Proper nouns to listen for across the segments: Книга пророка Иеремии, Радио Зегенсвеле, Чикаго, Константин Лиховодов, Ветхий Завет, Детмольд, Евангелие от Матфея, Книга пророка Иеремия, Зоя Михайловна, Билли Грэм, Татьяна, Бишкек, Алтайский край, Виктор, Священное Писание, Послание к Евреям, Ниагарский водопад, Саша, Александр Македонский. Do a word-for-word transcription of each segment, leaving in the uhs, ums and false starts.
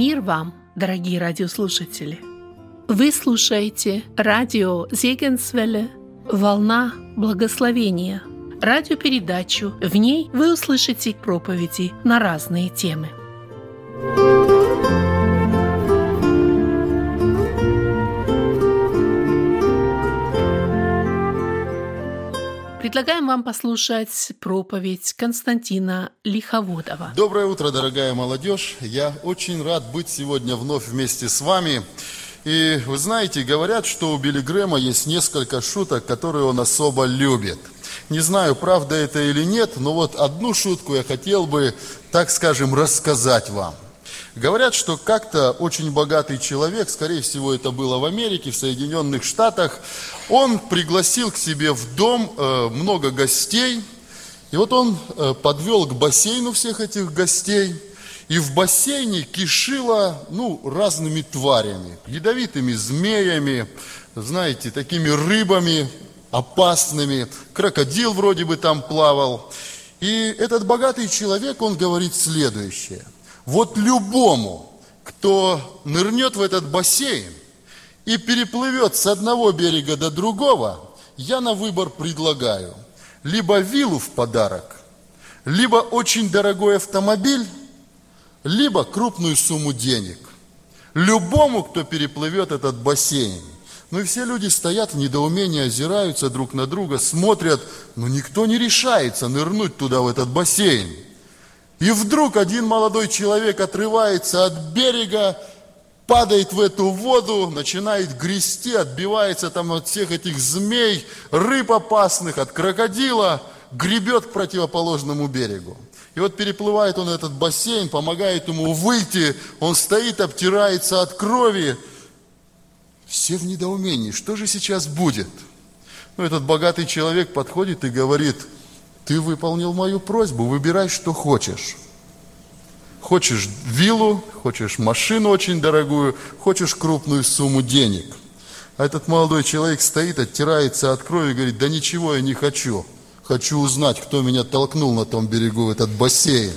Мир вам, дорогие радиослушатели! Вы слушаете радио Зегенсвеле «Волна благословения», радиопередачу. В ней вы услышите проповеди на разные темы. Предлагаем вам послушать проповедь Константина Лиховодова. Доброе утро, дорогая молодежь! Я очень рад быть сегодня вновь вместе с вами. И вы знаете, говорят, что у Билли Грэма есть несколько шуток, которые он особо любит. Не знаю, правда это или нет, но вот одну шутку я хотел бы, так скажем, рассказать вам. Говорят, что как-то очень богатый человек, скорее всего, это было в Америке, в Соединенных Штатах, он пригласил к себе в дом много гостей, и вот он подвел к бассейну всех этих гостей, и в бассейне кишило, ну, разными тварями, ядовитыми змеями, знаете, такими рыбами опасными, крокодил вроде бы там плавал. И этот богатый человек, он говорит следующее: вот любому, кто нырнет в этот бассейн и переплывет с одного берега до другого, я на выбор предлагаю либо виллу в подарок, либо очень дорогой автомобиль, либо крупную сумму денег. Любому, кто переплывет этот бассейн. Ну и все люди стоят в недоумении, озираются друг на друга, смотрят, но никто не решается нырнуть туда, в этот бассейн. И вдруг один молодой человек отрывается от берега, падает в эту воду, начинает грести, отбивается там от всех этих змей, рыб опасных, от крокодила, гребет к противоположному берегу. И вот переплывает он этот бассейн, помогает ему выйти, он стоит, обтирается от крови. Все в недоумении, что же сейчас будет? Ну, этот богатый человек подходит и говорит: ты выполнил мою просьбу, выбирай, что хочешь. Хочешь виллу, хочешь машину очень дорогую, хочешь крупную сумму денег. А этот молодой человек стоит, оттирается от крови и говорит: да ничего я не хочу. Хочу узнать, кто меня толкнул на том берегу в этот бассейн.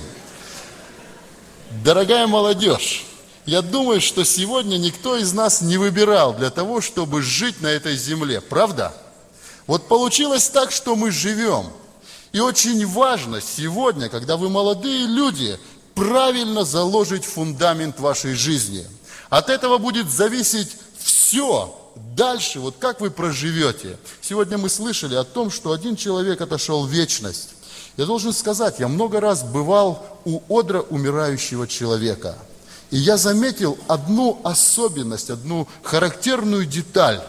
Дорогая молодежь, я думаю, что сегодня никто из нас не выбирал для того, чтобы жить на этой земле. Правда? Вот получилось так, что мы живем. И очень важно сегодня, когда вы молодые люди, правильно заложить фундамент вашей жизни. От этого будет зависеть все дальше, вот как вы проживете. Сегодня мы слышали о том, что один человек отошел в вечность. Я должен сказать, я много раз бывал у одра умирающего человека. И я заметил одну особенность, одну характерную деталь.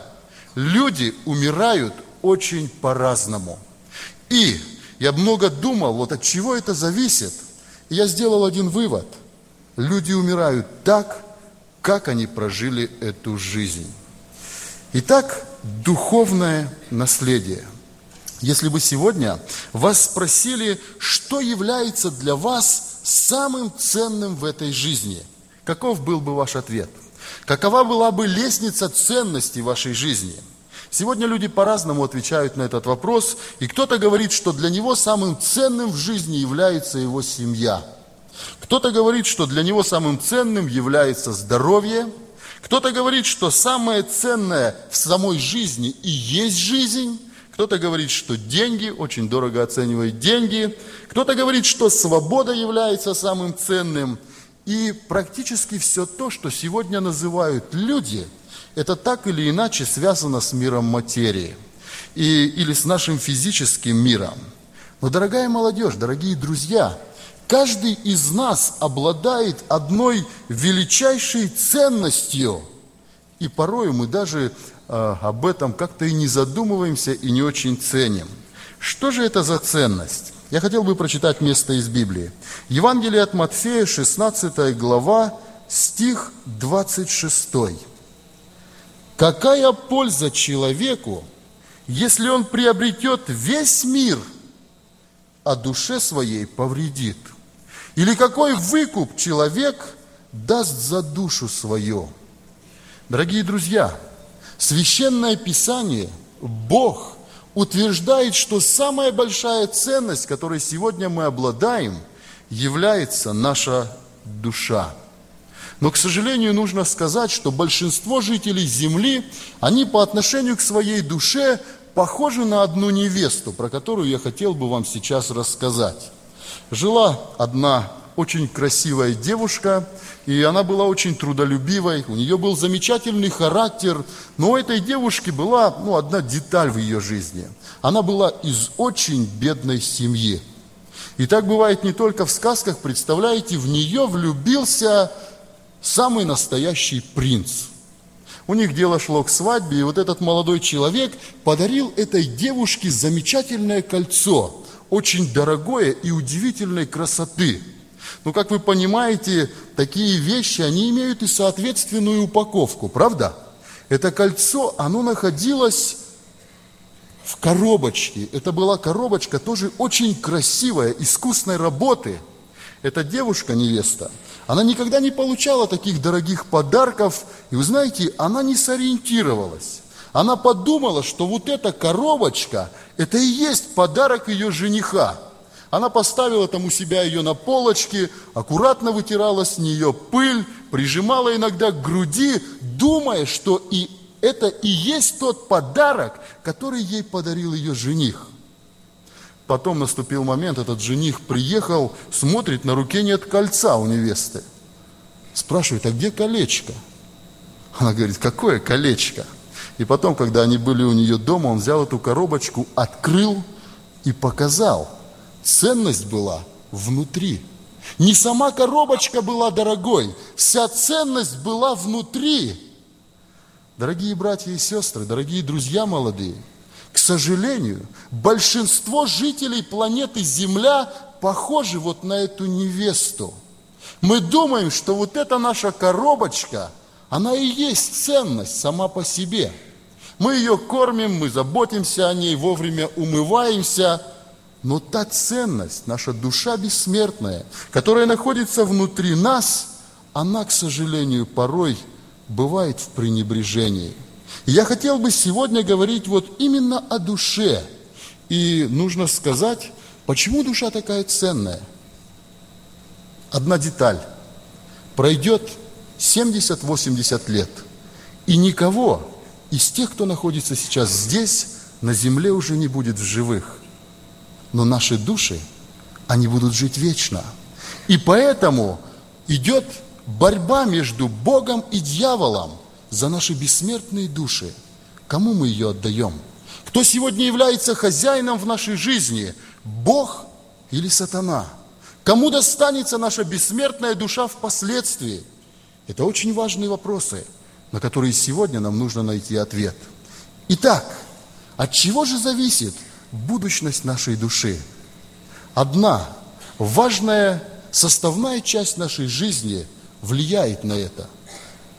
Люди умирают очень по-разному. И я много думал, вот от чего это зависит. И я сделал один вывод. Люди умирают так, как они прожили эту жизнь. Итак, духовное наследие. Если бы сегодня вас спросили, что является для вас самым ценным в этой жизни, каков был бы ваш ответ? Какова была бы лестница ценностей вашей жизни? Сегодня люди по-разному отвечают на этот вопрос, и кто-то говорит, что для него самым ценным в жизни является его семья. Кто-то говорит, что для него самым ценным является здоровье. Кто-то говорит, что самое ценное в самой жизни и есть жизнь. Кто-то говорит, что деньги, очень дорого оценивает деньги. Кто-то говорит, что свобода является самым ценным. И практически все то, что сегодня называют люди, это так или иначе связано с миром материи и, или с нашим физическим миром. Но, дорогая молодежь, дорогие друзья, каждый из нас обладает одной величайшей ценностью. И порой мы даже э, об этом как-то и не задумываемся, и не очень ценим. Что же это за ценность? Я хотел бы прочитать место из Библии. Евангелие от Матфея, шестнадцатая глава, стих двадцать шестой. Какая польза человеку, если он приобретет весь мир, а душе своей повредит? Или какой выкуп человек даст за душу свою? Дорогие друзья, Священное Писание, Бог утверждает, что самая большая ценность, которой сегодня мы обладаем, является наша душа. Но, к сожалению, нужно сказать, что большинство жителей земли, они по отношению к своей душе похожи на одну невесту, про которую я хотел бы вам сейчас рассказать. Жила одна очень красивая девушка, и она была очень трудолюбивой, у нее был замечательный характер, но у этой девушки была, ну, одна деталь в ее жизни. Она была из очень бедной семьи. И так бывает не только в сказках, представляете, в нее влюбился самый настоящий принц. У них дело шло к свадьбе, и вот этот молодой человек подарил этой девушке замечательное кольцо, очень дорогое и удивительной красоты. Ну, как вы понимаете, такие вещи, они имеют и соответственную упаковку, правда? Это кольцо, оно находилось в коробочке. Это была коробочка тоже очень красивая, искусной работы. Эта девушка-невеста, она никогда не получала таких дорогих подарков. И вы знаете, она не сориентировалась. Она подумала, что вот эта коробочка, это и есть подарок ее жениха. Она поставила там у себя ее на полочке, аккуратно вытирала с нее пыль, прижимала иногда к груди, думая, что и это и есть тот подарок, который ей подарил ее жених. Потом наступил момент, этот жених приехал, смотрит, на руке нет кольца у невесты. Спрашивает, а где колечко? Она говорит, какое колечко? И потом, когда они были у нее дома, он взял эту коробочку, открыл и показал. Ценность была внутри. Не сама коробочка была дорогой, вся ценность была внутри. Дорогие братья и сестры, дорогие друзья молодые, к сожалению, большинство жителей планеты Земля похожи вот на эту невесту. Мы думаем, что вот эта наша коробочка, она и есть ценность сама по себе. Мы ее кормим, мы заботимся о ней, вовремя умываемся. Но та ценность, наша душа бессмертная, которая находится внутри нас, она, к сожалению, порой бывает в пренебрежении. И я хотел бы сегодня говорить вот именно о душе. И нужно сказать, почему душа такая ценная. Одна деталь. Пройдет семьдесят-восемьдесят лет, и никого из тех, кто находится сейчас здесь, на земле уже не будет в живых. Но наши души, они будут жить вечно. И поэтому идет борьба между Богом и дьяволом за наши бессмертные души. Кому мы ее отдаем? Кто сегодня является хозяином в нашей жизни? Бог или сатана? Кому достанется наша бессмертная душа впоследствии? Это очень важные вопросы, на которые сегодня нам нужно найти ответ. Итак, от чего же зависит будущность нашей души? Одна важная составная часть нашей жизни влияет на это.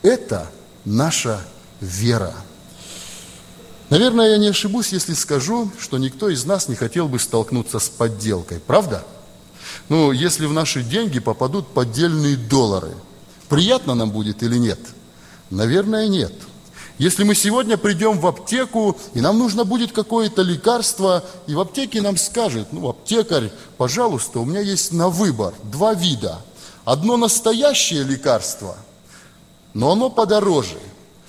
Это наша вера. Наверное, я не ошибусь, если скажу, что никто из нас не хотел бы столкнуться с подделкой, правда? Ну, если в наши деньги попадут поддельные доллары, приятно нам будет или нет? Наверное, нет. Если мы сегодня придем в аптеку, и нам нужно будет какое-то лекарство, и в аптеке нам скажет, ну, аптекарь, пожалуйста, у меня есть на выбор два вида. Одно настоящее лекарство, но оно подороже,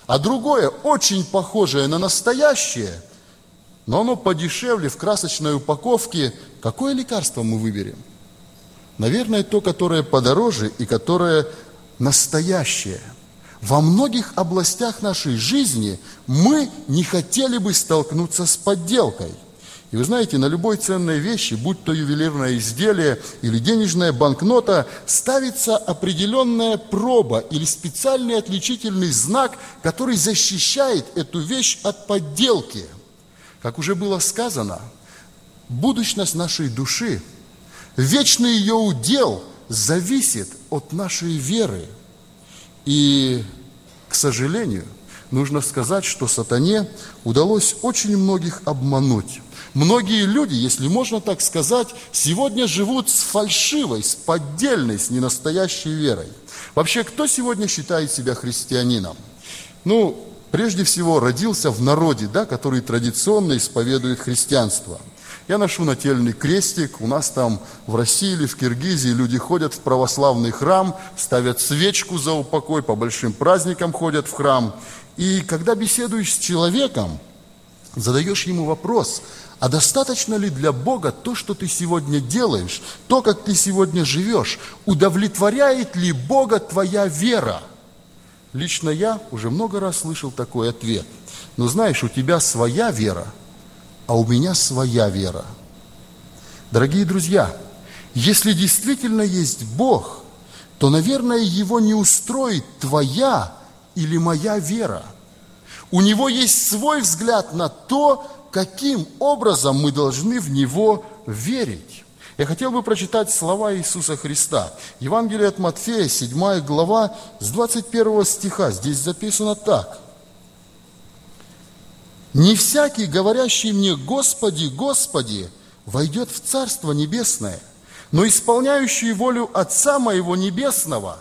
а другое очень похожее на настоящее, но оно подешевле, в красочной упаковке. Какое лекарство мы выберем? Наверное, то, которое подороже и которое настоящее. Во многих областях нашей жизни мы не хотели бы столкнуться с подделкой. И вы знаете, на любой ценной вещи, будь то ювелирное изделие или денежная банкнота, ставится определенная проба или специальный отличительный знак, который защищает эту вещь от подделки. Как уже было сказано, будущность нашей души, вечный ее удел зависит от нашей веры. И, к сожалению, нужно сказать, что сатане удалось очень многих обмануть. Многие люди, если можно так сказать, сегодня живут с фальшивой, с поддельной, с ненастоящей верой. Вообще, кто сегодня считает себя христианином? Ну, прежде всего, родился в народе, да, который традиционно исповедует христианство. Я ношу нательный крестик. У нас там в России или в Киргизии люди ходят в православный храм, ставят свечку за упокой, по большим праздникам ходят в храм. И когда беседуешь с человеком, задаешь ему вопрос, а достаточно ли для Бога то, что ты сегодня делаешь, то, как ты сегодня живешь? Удовлетворяет ли Бога твоя вера? Лично я уже много раз слышал такой ответ. Но знаешь, у тебя своя вера, а у меня своя вера. Дорогие друзья, если действительно есть Бог, то, наверное, Его не устроит твоя или моя вера. У Него есть свой взгляд на то, каким образом мы должны в Него верить. Я хотел бы прочитать слова Иисуса Христа. Евангелие от Матфея, седьмая глава, с двадцать первого стиха. Здесь записано так. «Не всякий, говорящий мне, Господи, Господи, войдет в Царство Небесное, но исполняющий волю Отца Моего Небесного.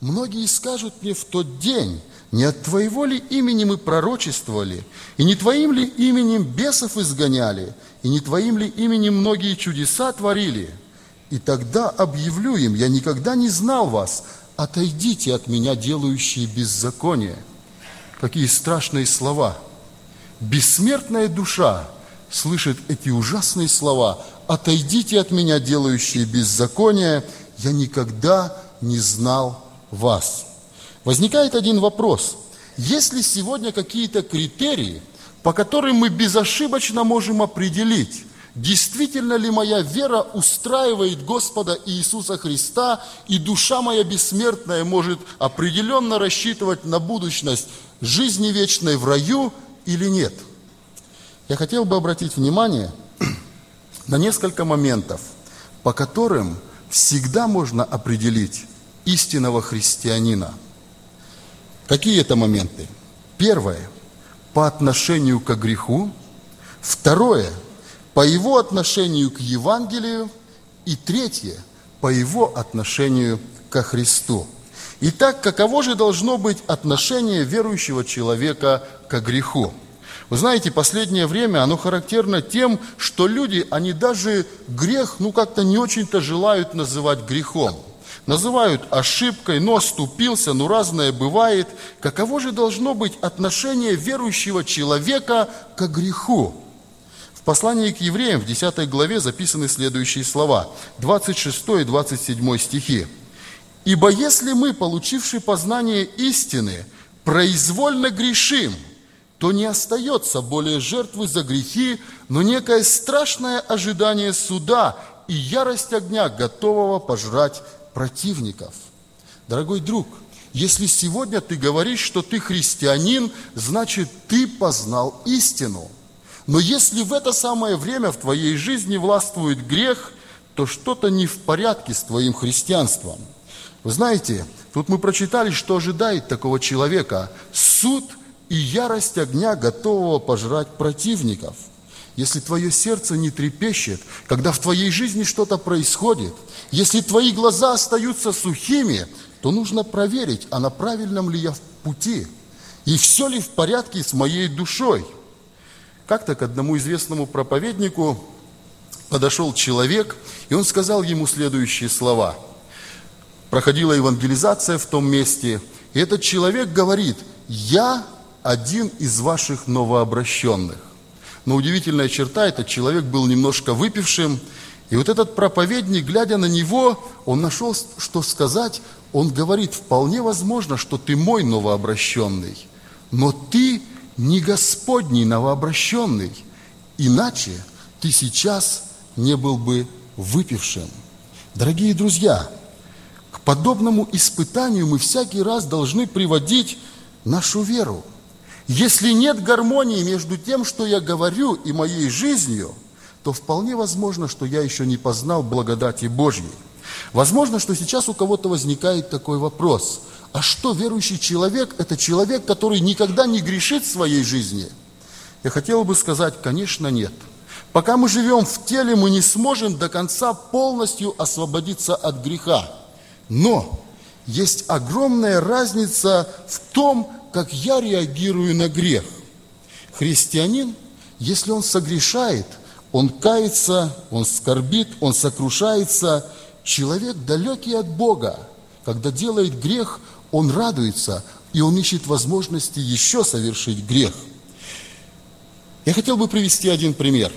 Многие скажут мне в тот день, не от Твоего ли имени мы пророчествовали, и не Твоим ли именем бесов изгоняли, и не Твоим ли именем многие чудеса творили? И тогда объявлю им, я никогда не знал вас, отойдите от меня, делающие беззаконие». Какие страшные слова! Бессмертная душа слышит эти ужасные слова. «Отойдите от меня, делающие беззаконие, я никогда не знал вас». Возникает один вопрос. Есть ли сегодня какие-то критерии, по которым мы безошибочно можем определить, действительно ли моя вера устраивает Господа Иисуса Христа, и душа моя бессмертная может определенно рассчитывать на будущность жизни вечной в раю, или нет? Я хотел бы обратить внимание на несколько моментов, по которым всегда можно определить истинного христианина. Какие это моменты? Первое – по отношению к греху. Второе – по его отношению к Евангелию. И третье – по его отношению ко Христу. Итак, каково же должно быть отношение верующего человека к греху? Вы знаете, последнее время оно характерно тем, что люди, они даже грех, ну как-то не очень-то желают называть грехом. Называют ошибкой, но оступился, ну разное бывает. Каково же должно быть отношение верующего человека к греху? В послании к Евреям в десятой главе записаны следующие слова, двадцать шестой и двадцать седьмой стихи. «Ибо если мы, получивши познание истины, произвольно грешим, то не остается более жертвы за грехи, но некое страшное ожидание суда и ярость огня, готового пожрать противников». Дорогой друг, если сегодня ты говоришь, что ты христианин, значит, ты познал истину. Но если в это самое время в твоей жизни властвует грех, то что-то не в порядке с твоим христианством. Вы знаете, тут мы прочитали, что ожидает такого человека. Суд и ярость огня, готового пожрать противников. Если твое сердце не трепещет, когда в твоей жизни что-то происходит, если твои глаза остаются сухими, то нужно проверить, а на правильном ли я в пути, и все ли в порядке с моей душой. Как-то к одному известному проповеднику подошел человек, и он сказал ему следующие слова. Проходила евангелизация в том месте, и этот человек говорит: «Я один из ваших новообращенных». Но удивительная черта, этот человек был немножко выпившим, и вот этот проповедник, глядя на него, он нашел, что сказать, он говорит: «Вполне возможно, что ты мой новообращенный, но ты не Господний новообращенный, иначе ты сейчас не был бы выпившим». Дорогие друзья, к подобному испытанию мы всякий раз должны приводить нашу веру. Если нет гармонии между тем, что я говорю, и моей жизнью, то вполне возможно, что я еще не познал благодати Божьей. Возможно, что сейчас у кого-то возникает такой вопрос: а что верующий человек – это человек, который никогда не грешит в своей жизни? Я хотел бы сказать: конечно, нет. Пока мы живем в теле, мы не сможем до конца полностью освободиться от греха. Но есть огромная разница в том, как я реагирую на грех. Христианин, если он согрешает, Он кается, он скорбит, он сокрушается. Человек, далекий от Бога, когда делает грех, он радуется, и он ищет возможности еще совершить грех. Я хотел бы привести один пример.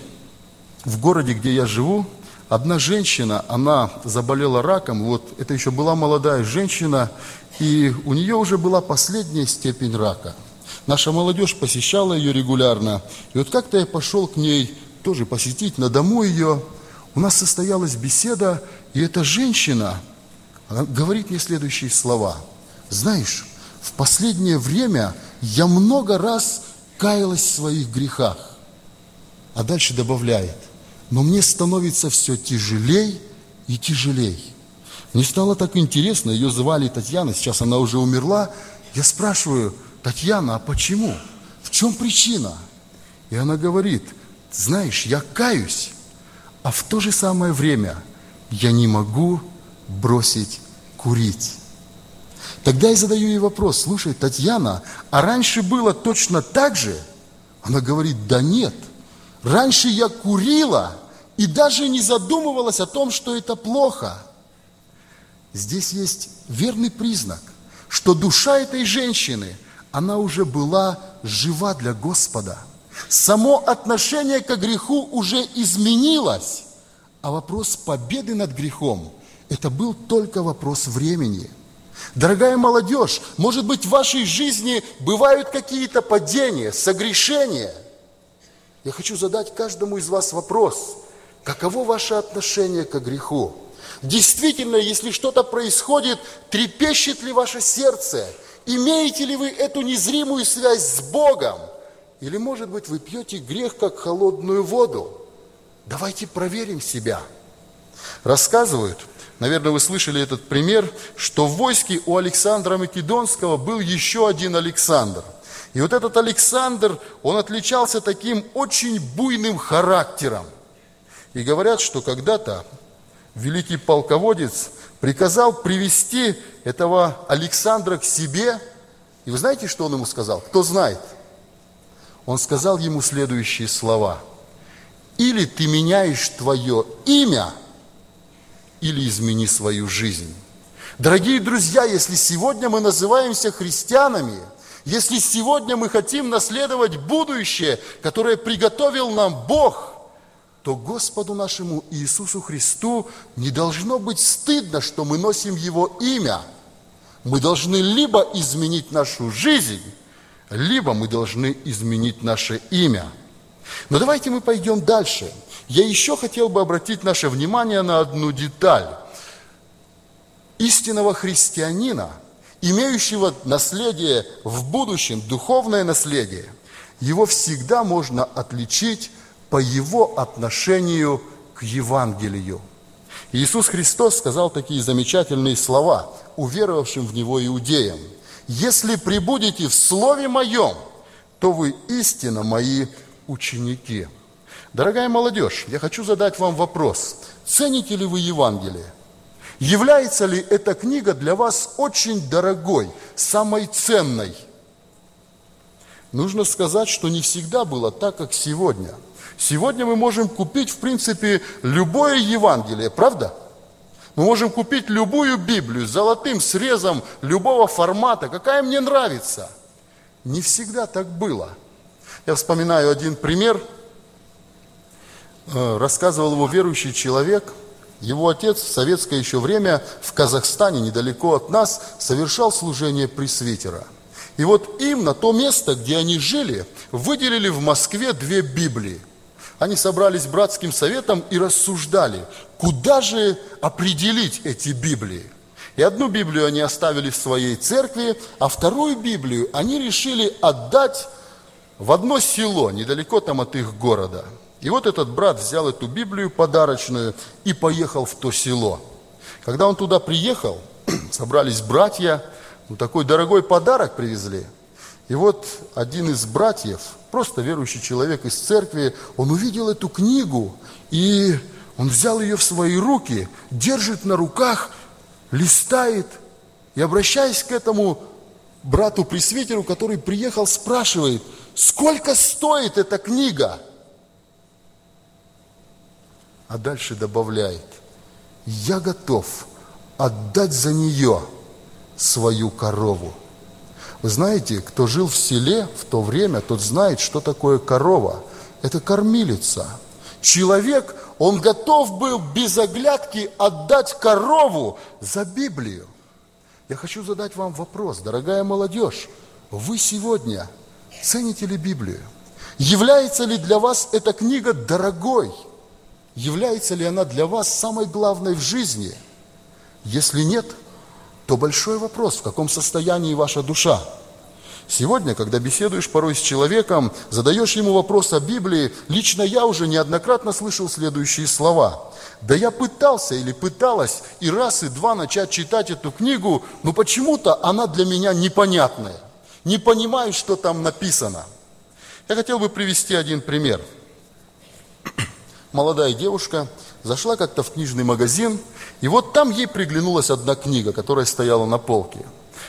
В городе, где я живу, одна женщина, она заболела раком, вот это еще была молодая женщина, и у нее уже была последняя степень рака. Наша молодежь посещала ее регулярно, и вот как-то я пошел к ней тоже посетить, на дому ее. У нас состоялась беседа, и эта женщина, она говорит мне следующие слова. «Знаешь, в последнее время я много раз каялась в своих грехах». А дальше добавляет: «Но мне становится все тяжелей и тяжелей». Мне стало так интересно, ее звали Татьяна, сейчас она уже умерла. Я спрашиваю: «Татьяна, а почему? В чем причина?» И она говорит: «Знаешь, я каюсь, а в то же самое время я не могу бросить курить». Тогда я задаю ей вопрос: «Слушай, Татьяна, а раньше было точно так же?» Она говорит: «Да нет, раньше я курила и даже не задумывалась о том, что это плохо». Здесь есть верный признак, что душа этой женщины, она уже была жива для Господа. Само отношение к греху уже изменилось, а вопрос победы над грехом – это был только вопрос времени. Дорогая молодежь, может быть, в вашей жизни бывают какие-то падения, согрешения. Я хочу задать каждому из вас вопрос: каково ваше отношение к греху? Действительно, если что-то происходит, трепещет ли ваше сердце? Имеете ли вы эту незримую связь с Богом? Или, может быть, вы пьете грех, как холодную воду? Давайте проверим себя. Рассказывают, наверное, вы слышали этот пример, что в войске у Александра Македонского был еще один Александр. И вот этот Александр, он отличался таким очень буйным характером. И говорят, что когда-то великий полководец приказал привести этого Александра к себе. И вы знаете, что он ему сказал? Кто знает? Он сказал ему следующие слова: «Или ты меняешь твое имя, или измени свою жизнь». Дорогие друзья, если сегодня мы называемся христианами, если сегодня мы хотим наследовать будущее, которое приготовил нам Бог, то Господу нашему Иисусу Христу не должно быть стыдно, что мы носим Его имя. Мы должны либо изменить нашу жизнь, либо мы должны изменить наше имя. Но давайте мы пойдем дальше. Я еще хотел бы обратить наше внимание на одну деталь. Истинного христианина, имеющего наследие в будущем, духовное наследие, его всегда можно отличить по его отношению к Евангелию. Иисус Христос сказал такие замечательные слова уверовавшим в Него иудеям: «Если пребудете в Слове Моем, то вы истинно Мои ученики». Дорогая молодежь, я хочу задать вам вопрос: цените ли вы Евангелие? Является ли эта книга для вас очень дорогой, самой ценной? Нужно сказать, что не всегда было так, как сегодня. Сегодня мы можем купить, в принципе, любое Евангелие, правда? Мы можем купить любую Библию с золотым срезом любого формата, какая мне нравится. Не всегда так было. Я вспоминаю один пример. Рассказывал его верующий человек. Его отец в советское еще время в Казахстане, недалеко от нас, совершал служение пресвитера. И вот им на то место, где они жили, выделили в Москве две Библии. Они собрались братским советом и рассуждали, куда же определить эти Библии. И одну Библию они оставили в своей церкви, а вторую Библию они решили отдать в одно село, недалеко там от их города. И вот этот брат взял эту Библию подарочную и поехал в то село. Когда он туда приехал, собрались братья, ну, такой дорогой подарок привезли. И вот один из братьев, просто верующий человек из церкви, он увидел эту книгу, и он взял ее в свои руки, держит на руках, листает, и, обращаясь к этому брату-пресвитеру, который приехал, спрашивает: «Сколько стоит эта книга?» А дальше добавляет: я готов отдать за нее свою корову. Вы знаете, кто жил в селе в то время, тот знает, что такое корова. Это кормилица. Человек, он готов был без оглядки отдать корову за Библию. Я хочу задать вам вопрос, дорогая молодежь. Вы сегодня цените ли Библию? Является ли для вас эта книга дорогой? Является ли она для вас самой главной в жизни? Если нет, то большой вопрос, в каком состоянии ваша душа. Сегодня, когда беседуешь порой с человеком, задаешь ему вопрос о Библии, лично я уже неоднократно слышал следующие слова. Да я пытался или пыталась и раз, и два начать читать эту книгу, но почему-то она для меня непонятная. Не понимаю, что там написано. Я хотел бы привести один пример. Молодая девушка зашла как-то в книжный магазин, и вот там ей приглянулась одна книга, которая стояла на полке.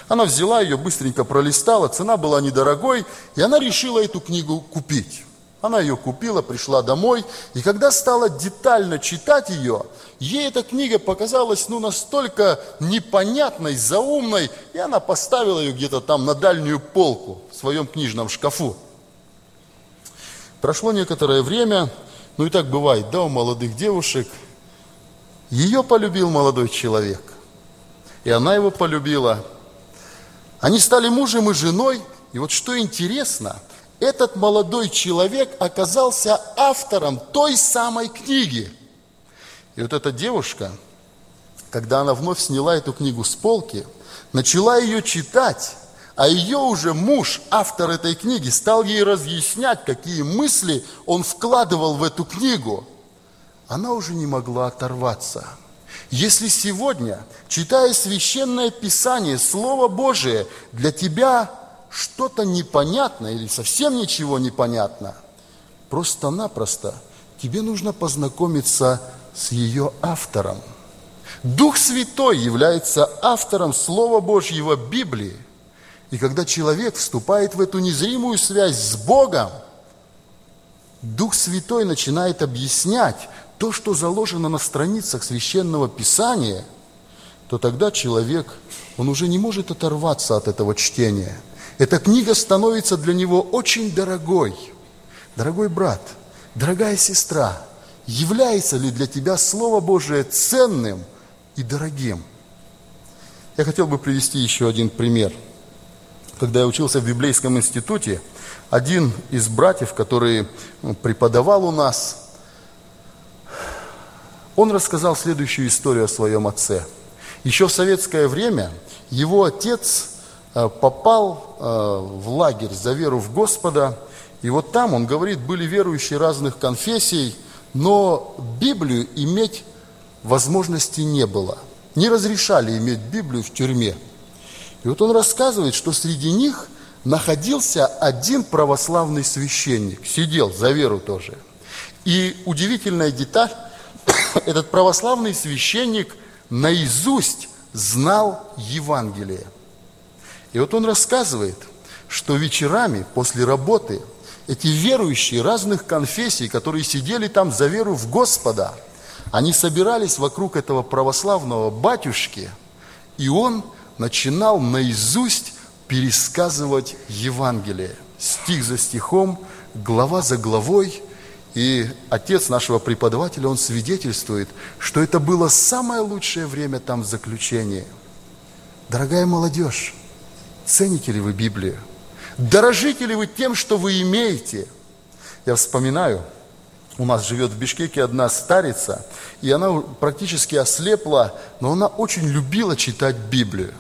Она взяла ее, быстренько пролистала, цена была недорогой, и она решила эту книгу купить. Она ее купила, пришла домой, и когда стала детально читать ее, ей эта книга показалась ну, настолько непонятной, заумной, и она поставила ее где-то там на дальнюю полку в своем книжном шкафу. Прошло некоторое время. Ну и так бывает, да, у молодых девушек. Ее полюбил молодой человек, и она его полюбила. Они стали мужем и женой, и вот что интересно, этот молодой человек оказался автором той самой книги. И вот эта девушка, когда она вновь сняла эту книгу с полки, начала ее читать, а ее уже муж, автор этой книги, стал ей разъяснять, какие мысли он вкладывал в эту книгу. Она уже не могла оторваться. Если сегодня, читая Священное Писание, Слово Божие, для тебя что-то непонятно или совсем ничего непонятно, просто-напросто тебе нужно познакомиться с ее автором. Дух Святой является автором Слова Божьего Библии. И когда человек вступает в эту незримую связь с Богом, Дух Святой начинает объяснять то, что заложено на страницах Священного Писания, то тогда человек, он уже не может оторваться от этого чтения. Эта книга становится для него очень дорогой. Дорогой брат, дорогая сестра, является ли для тебя Слово Божие ценным и дорогим? Я хотел бы привести еще один пример. Когда я учился в библейском институте, один из братьев, который преподавал у нас, он рассказал следующую историю о своем отце. Еще в советское время его отец попал в лагерь за веру в Господа, и вот там, он говорит, были верующие разных конфессий, но Библию иметь возможности не было. Не разрешали иметь Библию в тюрьме. И вот он рассказывает, что среди них находился один православный священник, сидел за веру тоже. И удивительная деталь, этот православный священник наизусть знал Евангелие. И вот он рассказывает, что вечерами после работы эти верующие разных конфессий, которые сидели там за веру в Господа, они собирались вокруг этого православного батюшки, и он начинал наизусть пересказывать Евангелие, стих за стихом, глава за главой. И отец нашего преподавателя, он свидетельствует, что это было самое лучшее время там в заключении. Дорогая молодежь, цените ли вы Библию? Дорожите ли вы тем, что вы имеете? Я вспоминаю, у нас живет в Бишкеке одна старица, и она практически ослепла, но она очень любила читать Библию.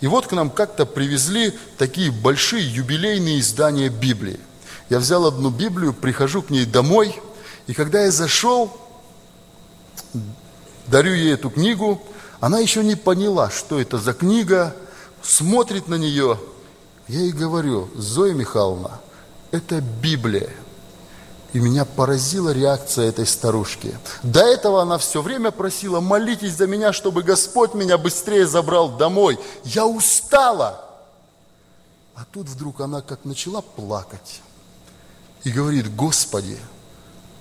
И вот к нам как-то привезли такие большие юбилейные издания Библии. Я взял одну Библию, прихожу к ней домой, и когда я зашел, дарю ей эту книгу, она еще не поняла, что это за книга, смотрит на нее. Я ей говорю: Зоя Михайловна, это Библия. И меня поразила реакция этой старушки. До этого она все время просила: молитесь за меня, чтобы Господь меня быстрее забрал домой. Я устала. А тут вдруг она как начала плакать. И говорит: Господи,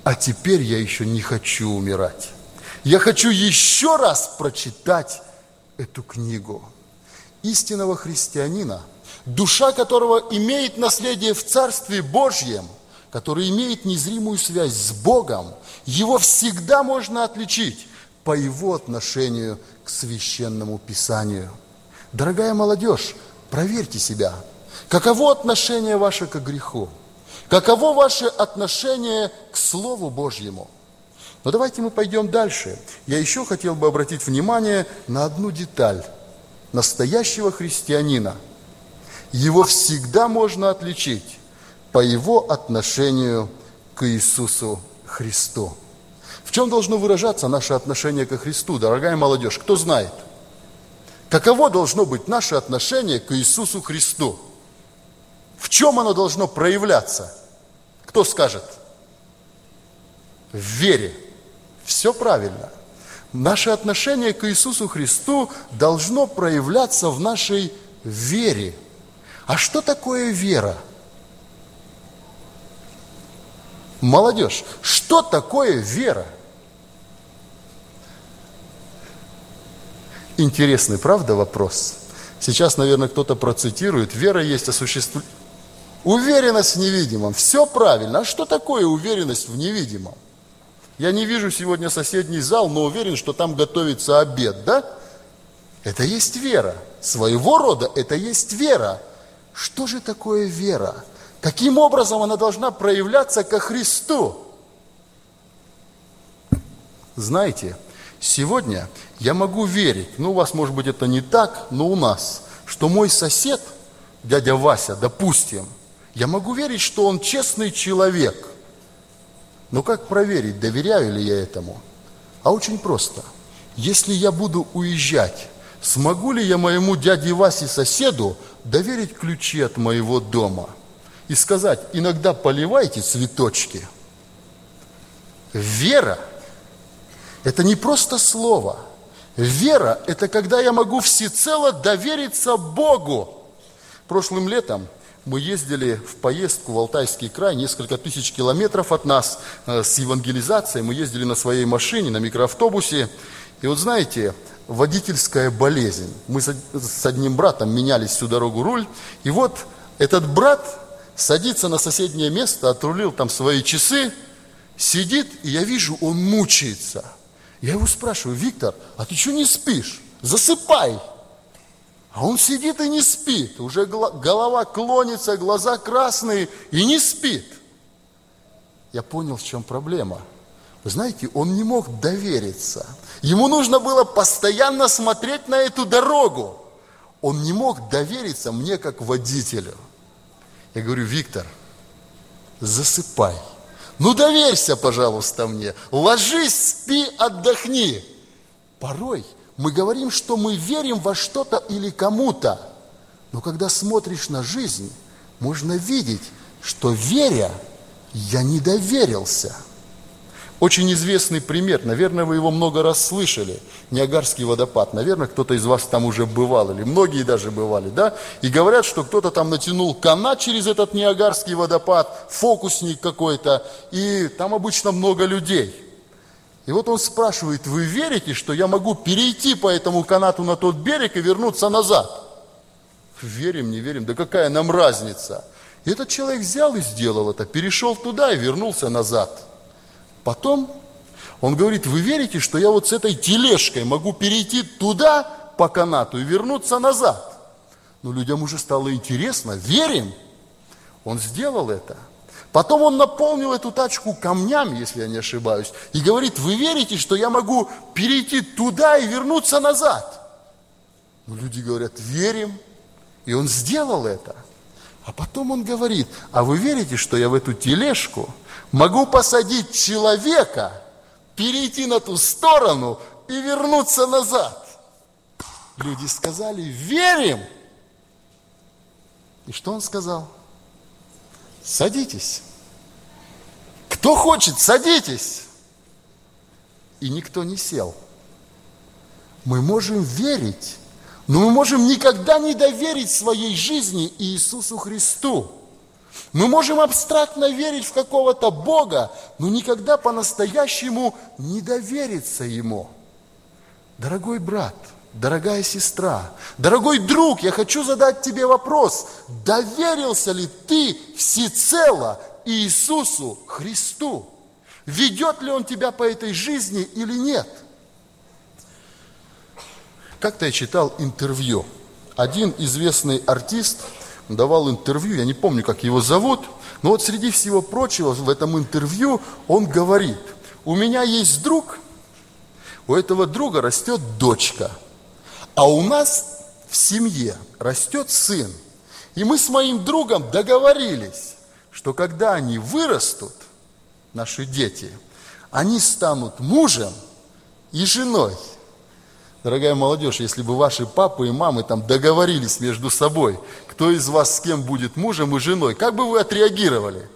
а теперь я еще не хочу умирать. Я хочу еще раз прочитать эту книгу. Истинного христианина, душа которого имеет наследие в Царстве Божьем, который имеет незримую связь с Богом, его всегда можно отличить по его отношению к Священному Писанию. Дорогая молодежь, проверьте себя. Каково отношение ваше к греху? Каково ваше отношение к Слову Божьему? Но давайте мы пойдем дальше. Я еще хотел бы обратить внимание на одну деталь. Настоящего христианина. Его всегда можно отличить по его отношению к Иисусу Христу. В чем должно выражаться наше отношение ко Христу, дорогая молодежь? Кто знает? Каково должно быть наше отношение к Иисусу Христу? В чем оно должно проявляться? Кто скажет? В вере. Все правильно. Наше отношение к Иисусу Христу должно проявляться в нашей вере. А что такое вера? Молодежь, что такое вера? Интересный, правда, вопрос? Сейчас, наверное, кто-то процитирует. Вера есть осуществление. Уверенность в невидимом. Все правильно. А что такое уверенность в невидимом? Я не вижу сегодня соседний зал, но уверен, что там готовится обед, да? Это есть вера. Своего рода это есть вера. Что же такое вера? Каким образом она должна проявляться ко Христу? Знаете, сегодня я могу верить, ну у вас, может быть, это не так, но у нас, что мой сосед, дядя Вася, допустим, я могу верить, что он честный человек. Но как проверить, доверяю ли я этому? А очень просто. Если я буду уезжать, смогу ли я моему дяде Васе, соседу, доверить ключи от моего дома? И сказать, иногда поливайте цветочки. Вера – это не просто слово. Вера – это когда я могу всецело довериться Богу. Прошлым летом мы ездили в поездку в Алтайский край, несколько тысяч километров от нас, с евангелизацией. Мы ездили на своей машине, на микроавтобусе. И вот знаете, водительская болезнь. Мы с одним братом менялись всю дорогу руль. И вот этот брат садится на соседнее место, отрулил там свои часы, сидит, и я вижу, он мучается. Я его спрашиваю: Виктор, а ты что не спишь? Засыпай! А он сидит и не спит, уже голова клонится, глаза красные, и не спит. Я понял, в чем проблема. Вы знаете, он не мог довериться. Ему нужно было постоянно смотреть на эту дорогу. Он не мог довериться мне, как водителю. Я говорю: Виктор, засыпай. Ну, доверься, пожалуйста, мне. Ложись, спи, отдохни. Порой мы говорим, что мы верим во что-то или кому-то. Но когда смотришь на жизнь, можно видеть, что веря, я не доверился. Очень известный пример, наверное, вы его много раз слышали. Ниагарский водопад. Наверное, кто-то из вас там уже бывал, или многие даже бывали, да? И говорят, что кто-то там натянул канат через этот Ниагарский водопад, фокусник какой-то, и там обычно много людей. И вот он спрашивает: вы верите, что я могу перейти по этому канату на тот берег и вернуться назад? Верим, не верим, да какая нам разница? И этот человек взял и сделал это, перешел туда и вернулся назад. Потом он говорит: вы верите, что я вот с этой тележкой могу перейти туда по канату и вернуться назад? Но людям уже стало интересно, верим. Он сделал это. Потом он наполнил эту тачку камнями, если я не ошибаюсь, и говорит: вы верите, что я могу перейти туда и вернуться назад? Ну, люди говорят: верим. И он сделал это. А потом он говорит: а вы верите, что я в эту тележку могу посадить человека, перейти на ту сторону и вернуться назад? Люди сказали: верим. И что он сказал? Садитесь. Кто хочет, садитесь. И никто не сел. Мы можем верить, но мы можем никогда не доверить своей жизни Иисусу Христу. Мы можем абстрактно верить в какого-то Бога, но никогда по-настоящему не довериться Ему. Дорогой брат, дорогая сестра, дорогой друг, я хочу задать тебе вопрос. Доверился ли ты всецело Иисусу Христу? Ведет ли Он тебя по этой жизни или нет? Как-то я читал интервью. Один известный артист давал интервью, я не помню, как его зовут, но вот среди всего прочего в этом интервью он говорит: у меня есть друг, у этого друга растет дочка, а у нас в семье растет сын. И мы с моим другом договорились, что когда они вырастут, наши дети, они станут мужем и женой. Дорогая молодежь, если бы ваши папы и мамы там договорились между собой, кто из вас с кем будет мужем и женой, как бы вы отреагировали?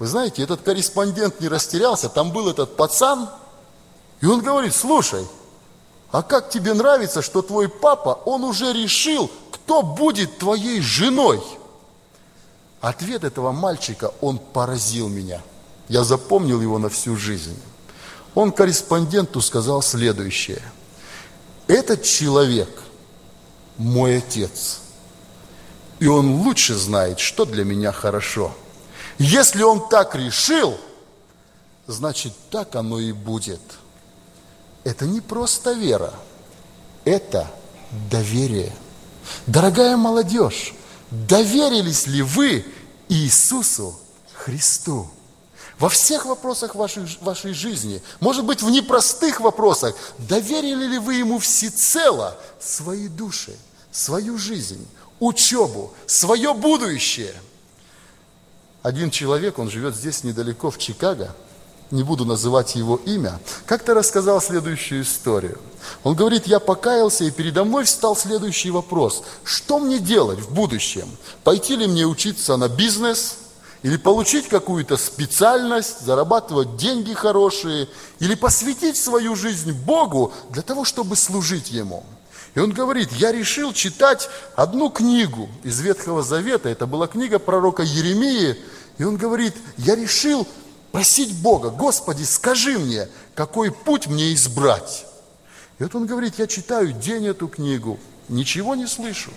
Вы знаете, этот корреспондент не растерялся, там был этот пацан, и он говорит: слушай, а как тебе нравится, что твой папа, он уже решил, кто будет твоей женой? Ответ этого мальчика, он поразил меня. Я запомнил его на всю жизнь. Он корреспонденту сказал следующее: этот человек мой отец, и он лучше знает, что для меня хорошо. Если он так решил, значит, так оно и будет. Это не просто вера, это доверие. Дорогая молодежь, доверились ли вы Иисусу Христу? Во всех вопросах вашей, вашей жизни, может быть, в непростых вопросах, доверили ли вы Ему всецело свои души, свою жизнь, учебу, свое будущее? Один человек, он живет здесь недалеко, в Чикаго, не буду называть его имя, как-то рассказал следующую историю. Он говорит: я покаялся, и передо мной встал следующий вопрос. Что мне делать в будущем? Пойти ли мне учиться на бизнес? Или получить какую-то специальность, зарабатывать деньги хорошие? Или посвятить свою жизнь Богу для того, чтобы служить Ему? И он говорит: я решил читать одну книгу из Ветхого Завета. Это была книга пророка Иеремии. И он говорит: я решил просить Бога: Господи, скажи мне, какой путь мне избрать? И вот он говорит: я читаю день эту книгу, ничего не слышу.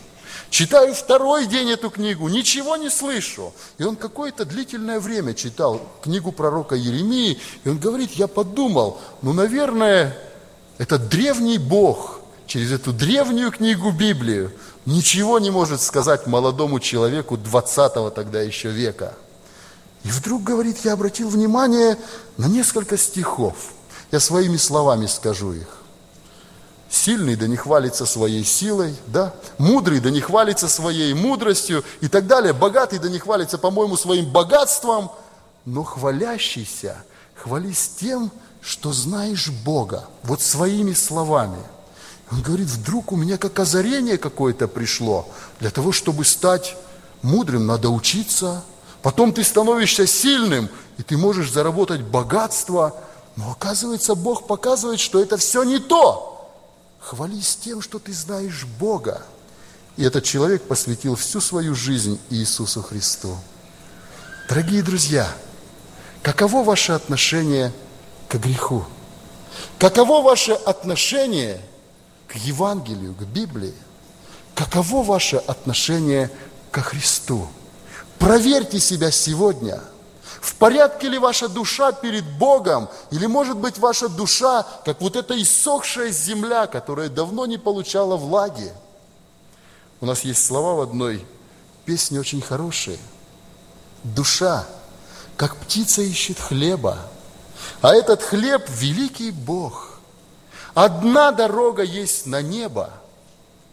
Читаю второй день эту книгу, ничего не слышу. И он какое-то длительное время читал книгу пророка Иеремии. И он говорит: я подумал, ну, наверное, это древний Бог через эту древнюю книгу Библию ничего не может сказать молодому человеку двадцатого тогда еще века. И вдруг, говорит, я обратил внимание на несколько стихов. Я своими словами скажу их. Сильный да не хвалится своей силой, да? Мудрый да не хвалится своей мудростью и так далее. Богатый да не хвалится, по-моему, своим богатством. Но хвалящийся, хвались тем, что знаешь Бога. Вот своими словами. Он говорит: вдруг у меня как озарение какое-то пришло. Для того, чтобы стать мудрым, надо учиться. Потом ты становишься сильным, и ты можешь заработать богатство. Но оказывается, Бог показывает, что это все не то. Хвались тем, что ты знаешь Бога. И этот человек посвятил всю свою жизнь Иисусу Христу. Дорогие друзья, каково ваше отношение к греху? Каково ваше отношение к Евангелию, к Библии? Каково ваше отношение ко Христу? Проверьте себя сегодня, в порядке ли ваша душа перед Богом, или, может быть, ваша душа, как вот эта иссохшая земля, которая давно не получала влаги. У нас есть слова в одной песне очень хорошие. Душа, как птица ищет хлеба, а этот хлеб – великий Бог. Одна дорога есть на небо,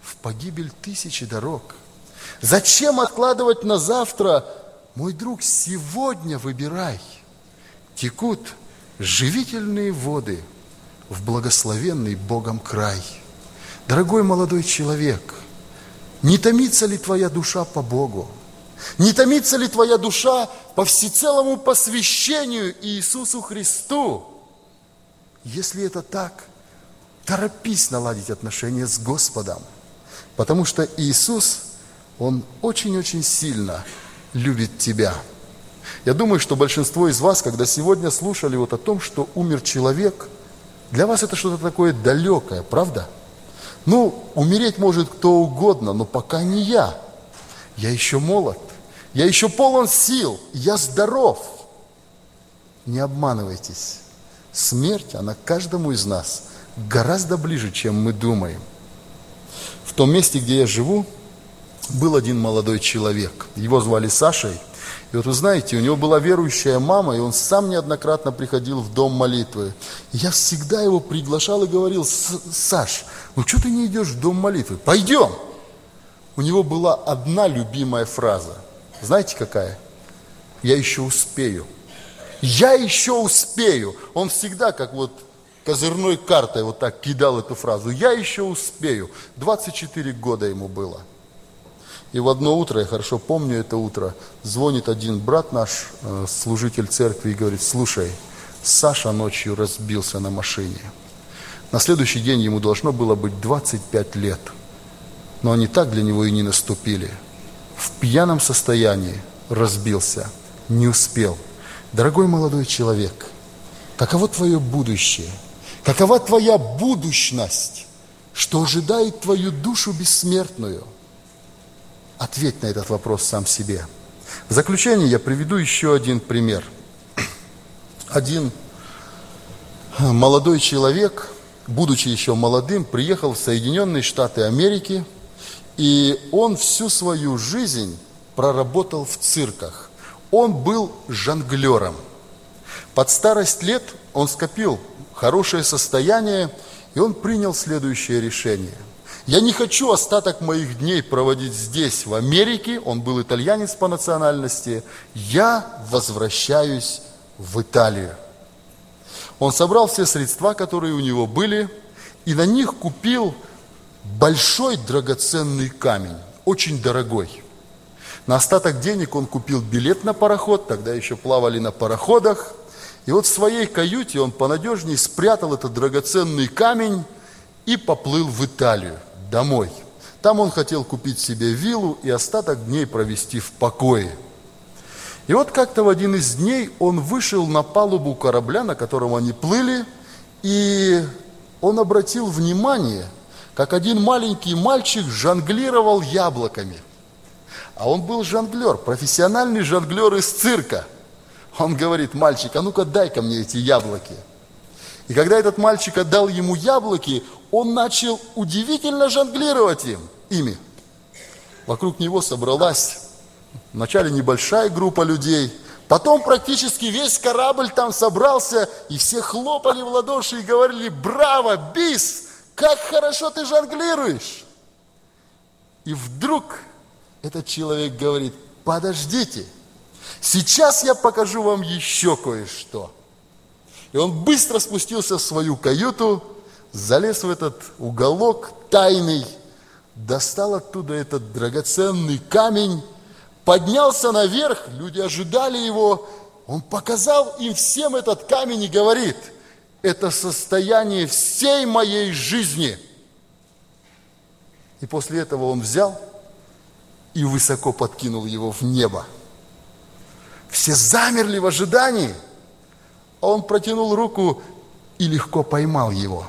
в погибель тысячи дорог. Зачем откладывать на завтра? Мой друг, сегодня выбирай. Текут живительные воды в благословенный Богом край. Дорогой молодой человек, не томится ли твоя душа по Богу? Не томится ли твоя душа по всецелому посвящению Иисусу Христу? Если это так, торопись наладить отношения с Господом, потому что Иисус – Он очень-очень сильно любит тебя. Я думаю, что большинство из вас, когда сегодня слушали вот о том, что умер человек, для вас это что-то такое далекое, правда? Ну, умереть может кто угодно, но пока не я. Я еще молод, я еще полон сил, я здоров. Не обманывайтесь. Смерть, она каждому из нас гораздо ближе, чем мы думаем. В том месте, где я живу, был один молодой человек. Его звали Сашей. И вот вы знаете, у него была верующая мама, и он сам неоднократно приходил в дом молитвы. И я всегда его приглашал и говорил: «Саш, ну что ты не идешь в дом молитвы? Пойдем!» У него была одна любимая фраза. Знаете, какая? «Я еще успею». «Я еще успею». Он всегда как вот козырной картой вот так кидал эту фразу. «Я еще успею». двадцать четыре года ему было. И в одно утро, я хорошо помню это утро, звонит один брат наш, служитель церкви, и говорит: «Слушай, Саша ночью разбился на машине». На следующий день ему должно было быть двадцать пять лет. Но они так для него и не наступили. В пьяном состоянии разбился, не успел. Дорогой молодой человек, каково твое будущее? Какова твоя будущность? Что ожидает твою душу бессмертную? Ответь на этот вопрос сам себе. В заключение я приведу еще один пример. Один молодой человек, будучи еще молодым, приехал в Соединенные Штаты Америки, и он всю свою жизнь проработал в цирках. Он был жонглером. Под старость лет он скопил хорошее состояние, и он принял следующее решение – я не хочу остаток моих дней проводить здесь, в Америке. Он был итальянец по национальности. Я возвращаюсь в Италию. Он собрал все средства, которые у него были, и на них купил большой драгоценный камень, очень дорогой. На остаток денег он купил билет на пароход, тогда еще плавали на пароходах. И вот в своей каюте он понадежнее спрятал этот драгоценный камень и поплыл в Италию. Домой. Там он хотел купить себе виллу и остаток дней провести в покое. И вот как-то в один из дней он вышел на палубу корабля, на котором они плыли, и он обратил внимание, как один маленький мальчик жонглировал яблоками. А он был жонглер, профессиональный жонглер из цирка. Он говорит: «Мальчик, а ну-ка дай-ка мне эти яблоки». И когда этот мальчик отдал ему яблоки, он начал удивительно жонглировать им, ими. Вокруг него собралась вначале небольшая группа людей, потом практически весь корабль там собрался, и все хлопали в ладоши и говорили: «Браво, бис, как хорошо ты жонглируешь!» И вдруг этот человек говорит: «Подождите, сейчас я покажу вам еще кое-что». И он быстро спустился в свою каюту, залез в этот уголок тайный, достал оттуда этот драгоценный камень, поднялся наверх, люди ожидали его, он показал им всем этот камень и говорит: «Это состояние всей моей жизни». И после этого он взял и высоко подкинул его в небо. Все замерли в ожидании, а он протянул руку и легко поймал его.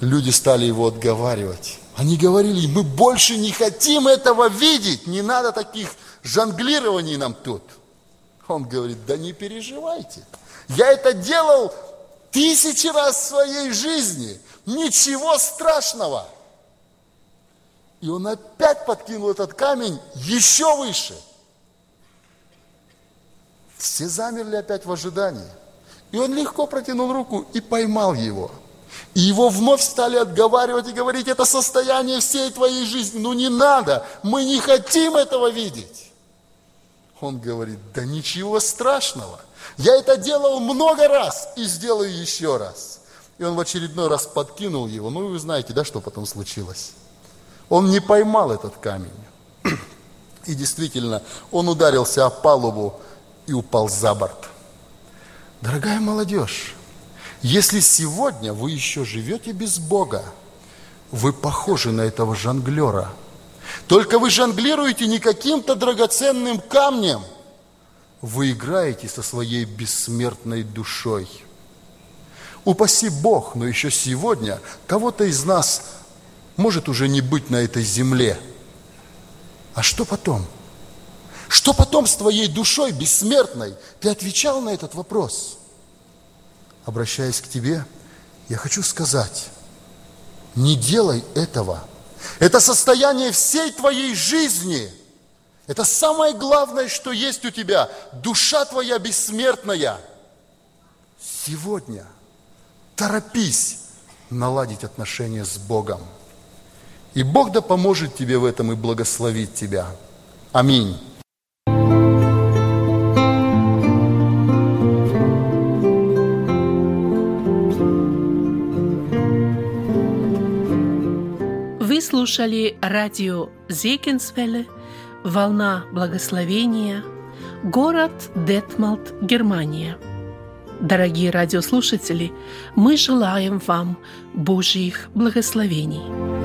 Люди стали его отговаривать. Они говорили: «Мы больше не хотим этого видеть, не надо таких жонглирований нам тут». Он говорит: «Да не переживайте, я это делал тысячи раз в своей жизни, ничего страшного». И он опять подкинул этот камень еще выше. Все замерли опять в ожидании. И он легко протянул руку и поймал его. И его вновь стали отговаривать и говорить: «Это состояние всей твоей жизни, ну не надо, мы не хотим этого видеть». Он говорит: «Да ничего страшного, я это делал много раз и сделаю еще раз». И он в очередной раз подкинул его, ну и вы знаете, да, что потом случилось. Он не поймал этот камень. И действительно, он ударился о палубу и упал за борт. Дорогая молодежь, если сегодня вы еще живете без Бога, вы похожи на этого жонглера. Только вы жонглируете не каким-то драгоценным камнем, вы играете со своей бессмертной душой. Упаси Бог, но еще сегодня кого-то из нас может уже не быть на этой земле. А что потом? Что потом с твоей душой бессмертной? Ты отвечал на этот вопрос? Обращаясь к тебе, я хочу сказать, не делай этого. Это состояние всей твоей жизни. Это самое главное, что есть у тебя. Душа твоя бессмертная. Сегодня торопись наладить отношения с Богом. И Бог да поможет тебе в этом и благословит тебя. Аминь. Вы слушали радио Зегенсвеле, «Волна благословения», город Детмольд, Германия. Дорогие радиослушатели, мы желаем вам Божьих благословений.